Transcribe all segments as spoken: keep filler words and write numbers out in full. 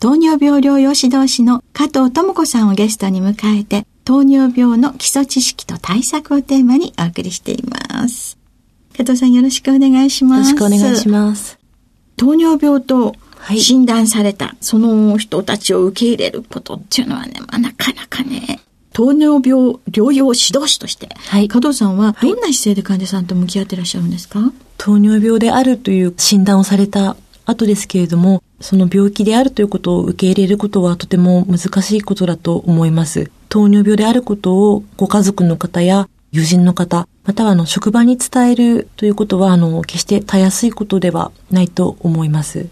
糖尿病療養指導士の加藤智子さんをゲストに迎えて、糖尿病の基礎知識と対策をテーマにお送りしています。加藤さん、よろしくお願いします。よろしくお願いします。糖尿病と診断された、はい、その人たちを受け入れることっていうのはね、まあ、なかなかね、糖尿病療養指導士として、はい、加藤さんはどんな姿勢で患者さんと向き合ってらっしゃるんですか？はい、糖尿病であるという診断をされた後ですけれども、その病気であるということを受け入れることはとても難しいことだと思います。糖尿病であることをご家族の方や友人の方、またはあの職場に伝えるということはあの決してたやすいことではないと思います。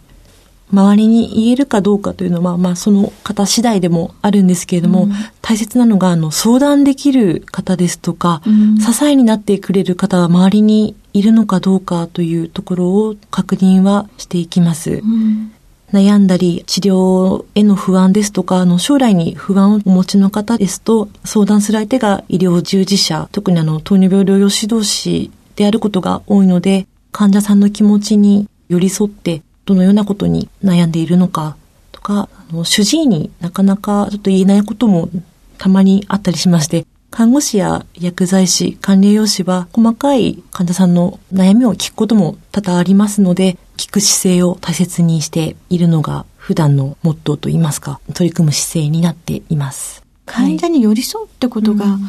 周りに言えるかどうかというのは、まあ、その方次第でもあるんですけれども、うん、大切なのがあの相談できる方ですとか、うん、支えになってくれる方は周りにいるのかどうかというところを確認はしていきます。うん、悩んだり治療への不安ですとか、あの将来に不安をお持ちの方ですと、相談する相手が医療従事者、特にあの糖尿病療養指導士であることが多いので、患者さんの気持ちに寄り添ってどのようなことに悩んでいるのかとか、あの主治医になかなかちょっと言えないこともたまにあったりしまして、看護師や薬剤師、管理栄養士は細かい患者さんの悩みを聞くことも多々ありますので、聞く姿勢を大切にしているのが普段のモットーといいますか、取り組む姿勢になっています。患者に寄り添うってことが、はい、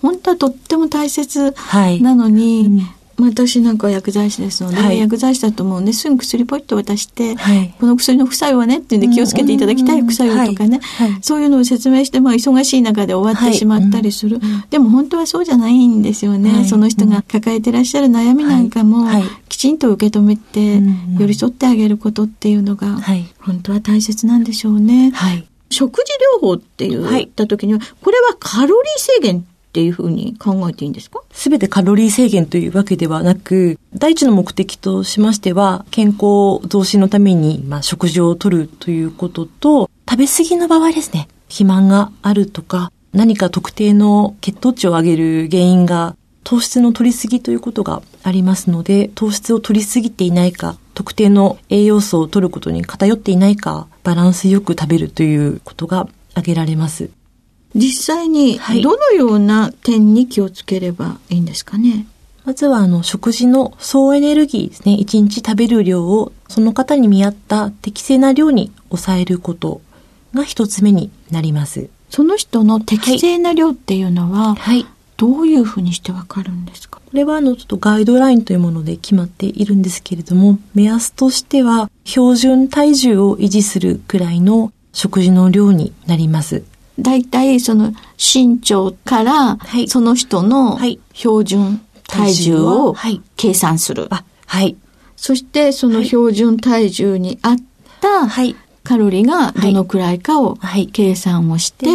本当はとっても大切なのに、はい、うん、私なんか薬剤師ですので、はい、薬剤師だともうね、すぐ薬ポイッと渡して、はい、この薬の副作用はねっていうんで気をつけていただきたい副作用とかね、はいはい、そういうのを説明して、まあ、忙しい中で終わってしまったりする、はい、うん、でも本当はそうじゃないんですよね、はい、その人が抱えてらっしゃる悩みなんかもきちんと受け止めて寄り添ってあげることっていうのが本当は大切なんでしょうね、はい、食事療法って言った時には、これはカロリー制限っていうふうに考えていいんですか？すべてカロリー制限というわけではなく、第一の目的としましては、健康増進のために、まあ、食事をとるということと、食べ過ぎの場合ですね、肥満があるとか、何か特定の血糖値を上げる原因が糖質の取り過ぎということがありますので、糖質を取り過ぎていないか、特定の栄養素を取ることに偏っていないか、バランスよく食べるということが挙げられます。実際にどのような点に気をつければいいんですかね？はい、まずはあの食事の総エネルギーですね。いちにち食べる量をその方に見合った適正な量に抑えることが一つ目になります。その人の適正な量っていうのは、はいはい、どういうふうにしてわかるんですか？これはあのちょっとガイドラインというもので決まっているんですけれども、目安としては標準体重を維持するくらいの食事の量になります。だいたいその身長からその人の標準体重を計算する。あ、はい。そしてその標準体重に合ったカロリーがどのくらいかを計算をして、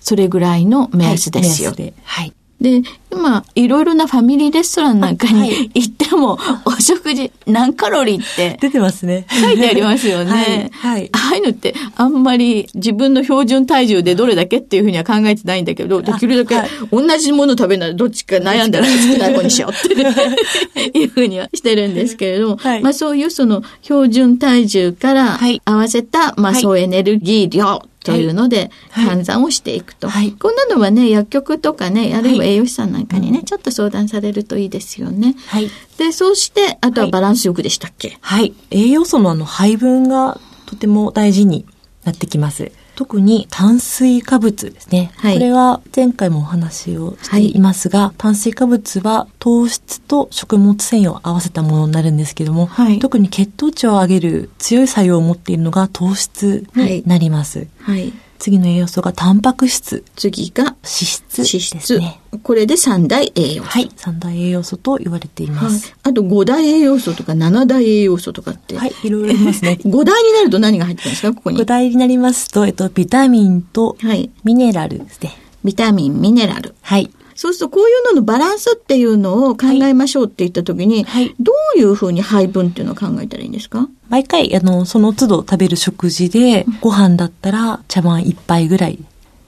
それぐらいの目安ですよ。はい。で、今いろいろなファミリーレストランなんかに、はい、行ってもお食事何カロリーって出てますね、書いてありますよね。はいはい、ああいうのってあんまり自分の標準体重でどれだけっていうふうには考えてないんだけど、できるだけ同じもの食べない、どっちか悩んだら少ない子にしようって、ね、いうふうにはしてるんですけれども、はい、まあ、そういうその標準体重から合わせた、まあ、総エネルギー量というので換算をしていくと、はいはい、こんなのはね、薬局とかね、あるいは栄養士さんなんかにね、はい、ちょっと相談されるといいですよね。はい、で、そうしてあとはバランスよくでしたっけ？はい、栄養素のあの配分がとても大事になってきます。特に炭水化物ですね、はい、これは前回もお話をしていますが、はい、炭水化物は糖質と食物繊維を合わせたものになるんですけども、はい、特に血糖値を上げる強い作用を持っているのが糖質になります、はいはい、次の栄養素がタンパク質、次が脂質ですね。これで三大栄養素、はい、三大栄養素と言われています、はい、あと五大栄養素とか七大栄養素とかって、はい、いろいろありますね。五大になると何が入ってるんですか、ここに？五大になりますと、えっと、ビタミンとミネラルですね、はい、ビタミン、ミネラル、はい、そうするとこういうののバランスっていうのを考えましょうって言ったときに、はいはい、どういうふうに配分っていうのを考えたらいいんですか？毎回あのその都度食べる食事で、ご飯だったら茶碗一杯ぐらい、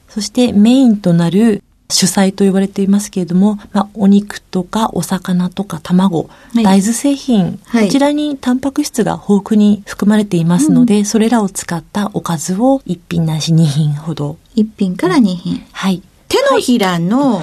そしてメインとなる主菜と言われていますけれども、まあ、お肉とかお魚とか卵、はい、大豆製品、はい、こちらにタンパク質が豊富に含まれていますので、うん、それらを使ったおかずをいち品ないしに品ほど、いち品からに品、はい、手のひらの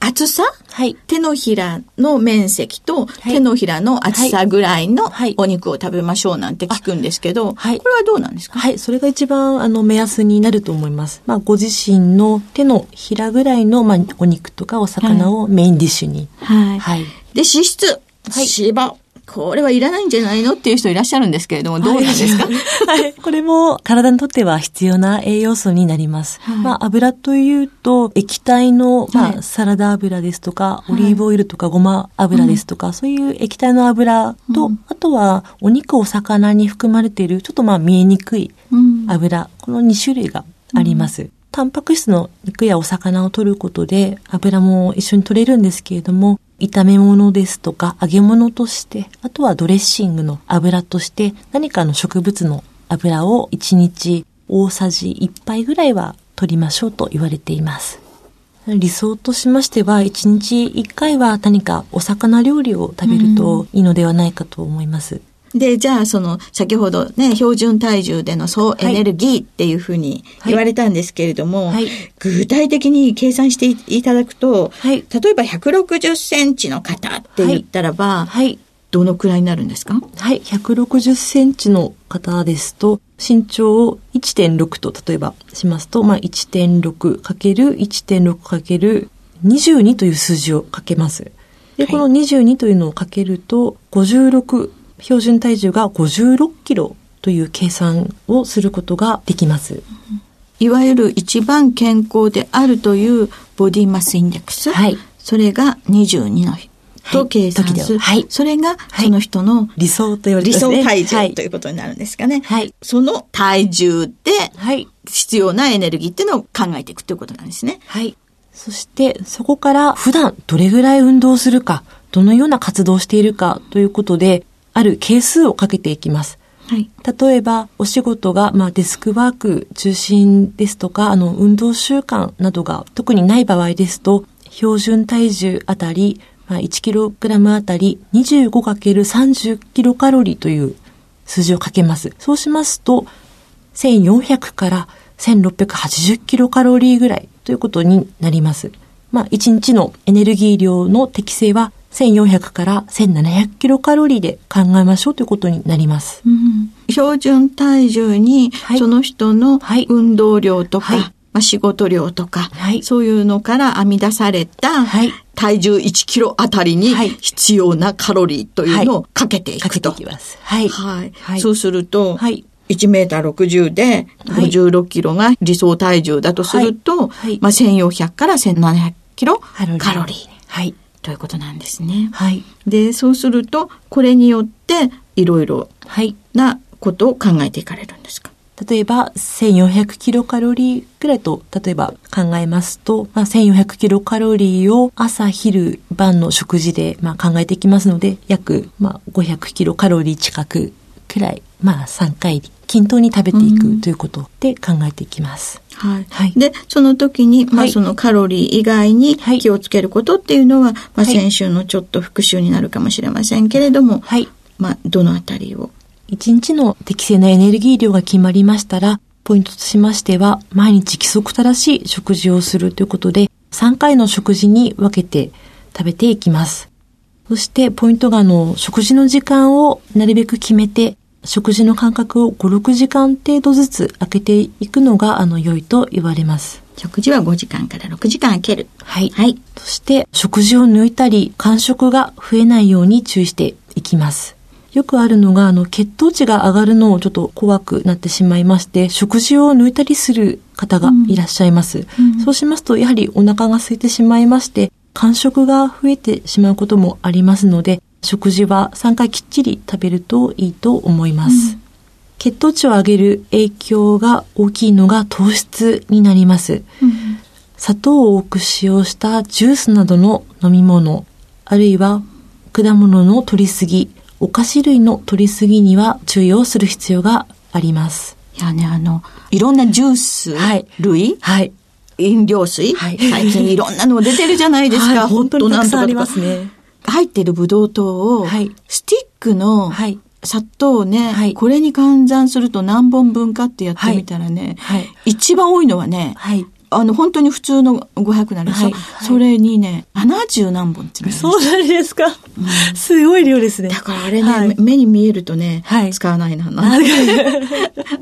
厚さ、はい、手のひらの面積と手のひらの厚さぐらいのお肉を食べましょうなんて聞くんですけど、はい、これはどうなんですか？はい、それが一番あの目安になると思います。まあ、ご自身の手のひらぐらいの、まあ、お肉とかお魚をメインディッシュに、はいはい、で脂質、はい、脂肪、これはいらないんじゃないのっていう人いらっしゃるんですけれども、どうなんですか？はいはい、これも体にとっては必要な栄養素になります。はい、まあ、油というと液体の、まあ、サラダ油ですとか、はい、オリーブオイルとかごま油ですとか、はい、そういう液体の油と、うん、あとはお肉お魚に含まれているちょっとまあ見えにくい油、うん、このに種類があります。うん、タンパク質の肉やお魚を摂ることで油も一緒に摂れるんですけれども、炒め物ですとか揚げ物として、あとはドレッシングの油として、何かの植物の油をいちにち大さじいっぱいぐらいは摂りましょうと言われています。理想としましては、いちにちいっかいは何かお魚料理を食べるといいのではないかと思います、うん。で、じゃあ、その、先ほどね、標準体重での総エネルギーっていうふうに言われたんですけれども、はいはい、具体的に計算していただくと、はい、例えばひゃくろくじゅっセンチの方って言ったらば、はいはい、どのくらいになるんですか？はい、ひゃくろくじゅっセンチの方ですと、身長を いってんろく と例えばしますと、まあ、いってんろくかけるいってんろくかけるにじゅうに という数字をかけます。で、このにじゅうにというのをかけると、ごじゅうろく、標準体重がごじゅうろっキロという計算をすることができます。いわゆる一番健康であるというボディマスインデックス、はい、それがにじゅうにの日と計算する、はい、それがその人の、はい、理想という、ね、理想体重、はい、ということになるんですかね、はい、その体重で必要なエネルギーっていうのを考えていくということなんですね、はい、そしてそこから普段どれぐらい運動するか、どのような活動をしているかということで、ある係数をかけていきます。はい、例えば、お仕事が、まあ、デスクワーク中心ですとか、あの、運動習慣などが特にない場合ですと、標準体重あたり、まあ、いちキログラムあたり にじゅうごかけるさんじゅうキロカロリーという数字をかけます。そうしますと、せんよんひゃくからせんろっぴゃくはちじゅうキロカロリーぐらいということになります。まあ、いちにちのエネルギー量の適正は、せんよんひゃくからせんななひゃくキロカロリーで考えましょうということになります。うん、標準体重にその人の運動量とか、はいはい、まあ、仕事量とか、はい、そういうのから編み出された体重いちキロあたりに必要なカロリーというのをかけていくと。そうすると、はい、いちメーターろくじゅうでごじゅうろっキロが理想体重だとすると、はいはい、まあ、せんよんひゃくからせんななひゃくキロカロリー。はいということなんですね。はい。で、そうするとこれによっていろいろなことを考えていかれるんですか？例えばせんよんひゃくキロカロリーくらいと例えば考えますと、まあ、せんよんひゃくキロカロリーを朝昼晩の食事でまあ考えていきますので、約まあごひゃくキロカロリー近くくらい、まあ、さんかい均等に食べていくということで考えていきます、うん、はい、はい、でその時に、まあ、そのカロリー以外に気をつけることっていうのは、はい、まあ、先週のちょっと復習になるかもしれませんけれども、はい、まあ、どのあたりをいちにちの適正なエネルギー量が決まりましたら、ポイントとしましては、毎日規則正しい食事をするということで、さんかいの食事に分けて食べていきます。そして、ポイントが、あの、食事の時間をなるべく決めて、食事の間隔をご、ろくじかん程度ずつ空けていくのが、あの、良いと言われます。食事はごじかんからろくじかん空ける。はい。はい。そして、食事を抜いたり、間食が増えないように注意していきます。よくあるのが、あの、血糖値が上がるのをちょっと怖くなってしまいまして、食事を抜いたりする方がいらっしゃいます。うんうん、そうしますと、やはりお腹が空いてしまいまして、間食が増えてしまうこともありますので、食事はさんかいきっちり食べるといいと思います。うん、血糖値を上げる影響が大きいのが糖質になります。うん、砂糖を多く使用したジュースなどの飲み物、あるいは果物の摂りすぎ、お菓子類の摂りすぎには注意をする必要があります。いやね、あの、いろんなジュース類、はいはい、飲料水、はい、最近いろんなの出てるじゃないですか。はい、本当にたくさんありますね。入ってるブドウ糖を、はい、スティックの砂糖をね、はい、これに換算すると何本分かってやってみたらね、はいはい、一番多いのはね、はい、あの、本当に普通のごひゃくなり、はい、そ, それにね、ななじゅうなんぼん詰めました。そうなんですか、うん。すごい量ですね。だからあれね、はい、目に見えるとね、はい、使わないな、なんて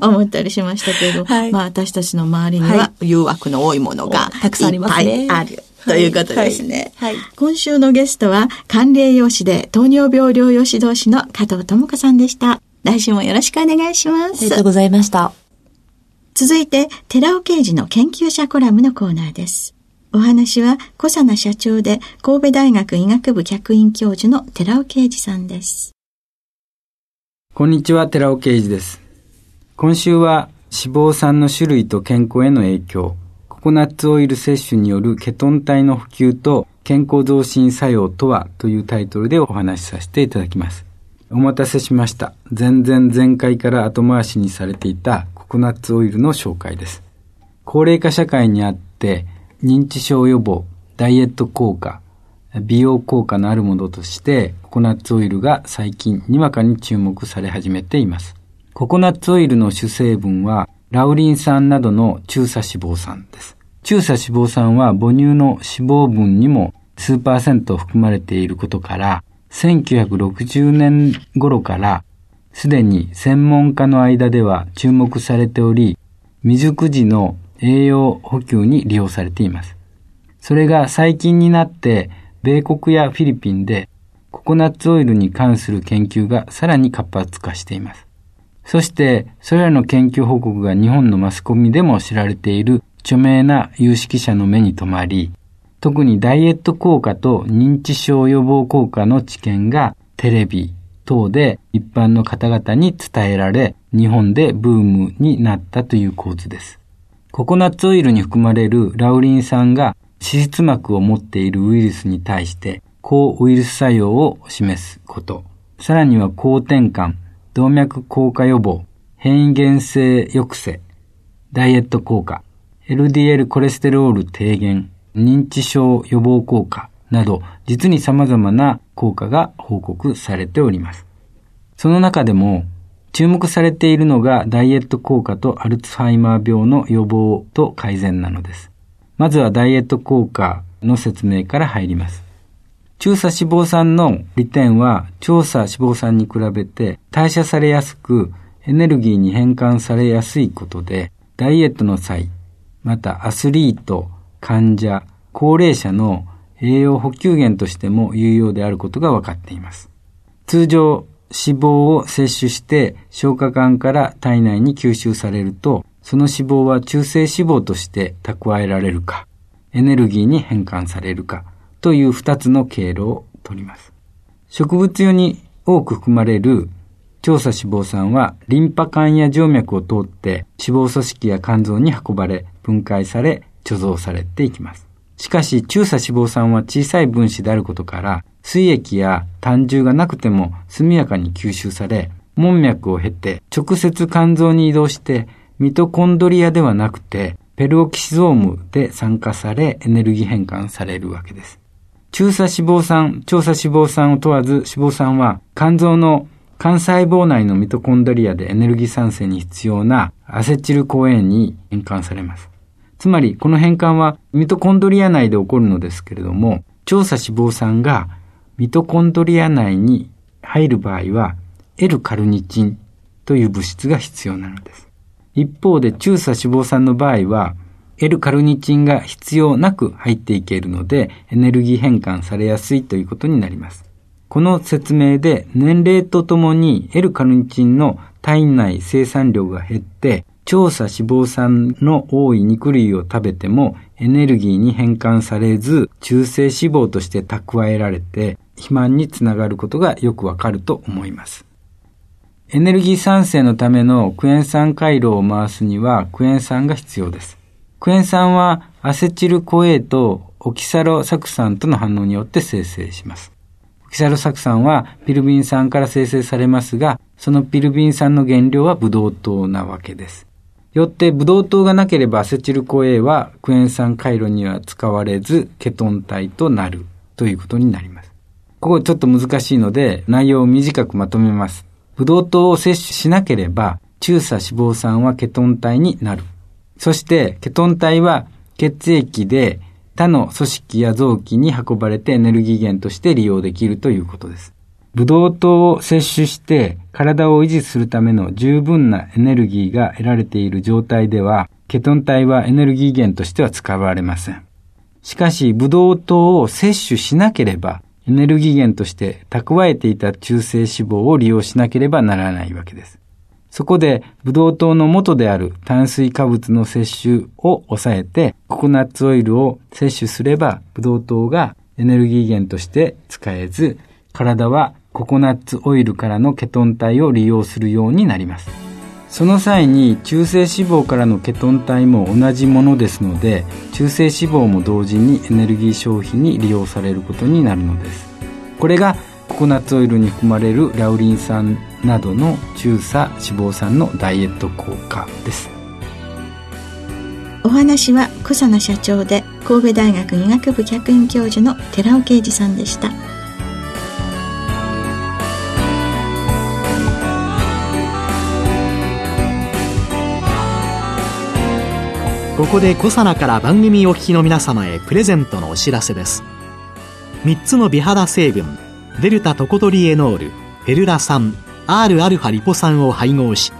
思ったりしましたけど、はい、まあ、私たちの周りには誘惑の多いものがたくさんありますね。いっぱいある。ということですね、はいはいはい。今週のゲストは、管理栄養士で糖尿病療養指導士の加藤智子さんでした。来週もよろしくお願いします。ありがとうございました。続いて、寺尾啓二の研究者コラムのコーナーです。お話は、小佐奈社長で神戸大学医学部客員教授の寺尾啓二さんです。こんにちは、寺尾啓二です。今週は、脂肪酸の種類と健康への影響、ココナッツオイル摂取によるケトン体の普及と健康増進作用とはというタイトルでお話しさせていただきます。お待たせしました。全然前回から後回しにされていたココナッツオイルの紹介です。高齢化社会にあって認知症予防、ダイエット効果、美容効果のあるものとしてココナッツオイルが最近にわかに注目され始めています。ココナッツオイルの主成分はラウリン酸などの中鎖脂肪酸です。中鎖脂肪酸は母乳の脂肪分にも数パーセント含まれていることから、せんきゅうひゃくろくじゅうねん頃からすでに専門家の間では注目されており、未熟児の栄養補給に利用されています。それが最近になって米国やフィリピンでココナッツオイルに関する研究がさらに活発化しています。そしてそれらの研究報告が日本のマスコミでも知られている著名な有識者の目に留まり、特にダイエット効果と認知症予防効果の知見がテレビ等で一般の方々に伝えられ、日本でブームになったという構図です。ココナッツオイルに含まれるラウリン酸が脂質膜を持っているウイルスに対して抗ウイルス作用を示すこと、さらには好転感、動脈硬化予防、変異原性抑制、ダイエット効果、エルディーエル コレステロール低減、認知症予防効果など、実に様々な効果が報告されております。その中でも注目されているのがダイエット効果とアルツハイマー病の予防と改善なのです。まずはダイエット効果の説明から入ります。中鎖脂肪酸の利点は長鎖脂肪酸に比べて代謝されやすくエネルギーに変換されやすいことで、ダイエットの際、またアスリート、患者、高齢者の栄養補給源としても有用であることが分かっています。通常、脂肪を摂取して消化管から体内に吸収されると、その脂肪は中性脂肪として蓄えられるか、エネルギーに変換されるかというふたつの経路をとります。植物油に多く含まれる長鎖脂肪酸はリンパ管や静脈を通って脂肪組織や肝臓に運ばれ、分解され、貯蔵されていきます。しかし中鎖脂肪酸は小さい分子であることから、膵液や胆汁がなくても速やかに吸収され、門脈を経て直接肝臓に移動して、ミトコンドリアではなくてペルオキシゾームで酸化され、エネルギー変換されるわけです。中鎖脂肪酸、長鎖脂肪酸を問わず、脂肪酸は肝臓の肝細胞内のミトコンドリアでエネルギー産生に必要なアセチルコエンに変換されます。つまりこの変換はミトコンドリア内で起こるのですけれども、長鎖脂肪酸がミトコンドリア内に入る場合は L カルニチンという物質が必要なのです。一方で中鎖脂肪酸の場合は L カルニチンが必要なく入っていけるのでエネルギー変換されやすいということになります。この説明で年齢とともに L カルニチンの体内生産量が減って長鎖脂肪酸の多い肉類を食べてもエネルギーに変換されず中性脂肪として蓄えられて肥満につながることがよくわかると思います。エネルギー産生のためのクエン酸回路を回すにはクエン酸が必要です。クエン酸はアセチルコエとオキサロ酢酸との反応によって生成します。オキサロ酢酸はピルビン酸から生成されますが、そのピルビン酸の原料はブドウ糖なわけです。よってブドウ糖がなければアセチルコエはクエン酸回路には使われずケトン体となるということになります。ここちょっと難しいので内容を短くまとめます。ブドウ糖を摂取しなければ中鎖脂肪酸はケトン体になる。そしてケトン体は血液で他の組織や臓器に運ばれてエネルギー源として利用できるということです。ブドウ糖を摂取して体を維持するための十分なエネルギーが得られている状態では、ケトン体はエネルギー源としては使われません。しかし、ブドウ糖を摂取しなければ、エネルギー源として蓄えていた中性脂肪を利用しなければならないわけです。そこで、ブドウ糖の元である炭水化物の摂取を抑えて、ココナッツオイルを摂取すれば、ブドウ糖がエネルギー源として使えず、体はココナッツオイルからのケトン体を利用するようになります。その際に、中性脂肪からのケトン体も同じものですので、中性脂肪も同時にエネルギー消費に利用されることになるのです。これが、ココナッツオイルに含まれるラウリン酸などの中鎖脂肪酸のダイエット効果です。お話は小佐奈社長で神戸大学医学部客員教授の寺尾啓二さんでした。ここで小佐奈から番組お聞きの皆様へプレゼントのお知らせです。みっつの美肌成分デルタトコトリエノール、ペルラ酸、Rα リポ酸を配合し、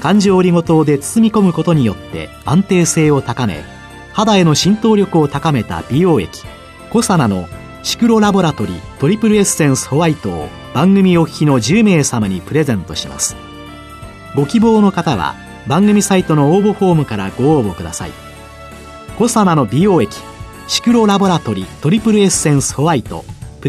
環状オリゴ糖で包み込むことによって安定性を高め、肌への浸透力を高めた美容液、コサナのシクロラボラトリトリプルエッセンスホワイトを番組お聞きのじゅうめいさまにプレゼントします。ご希望の方は番組サイトの応募フォームからご応募ください。コサナの美容液、シクロラボラトリトリプルエッセンスホワイト、プ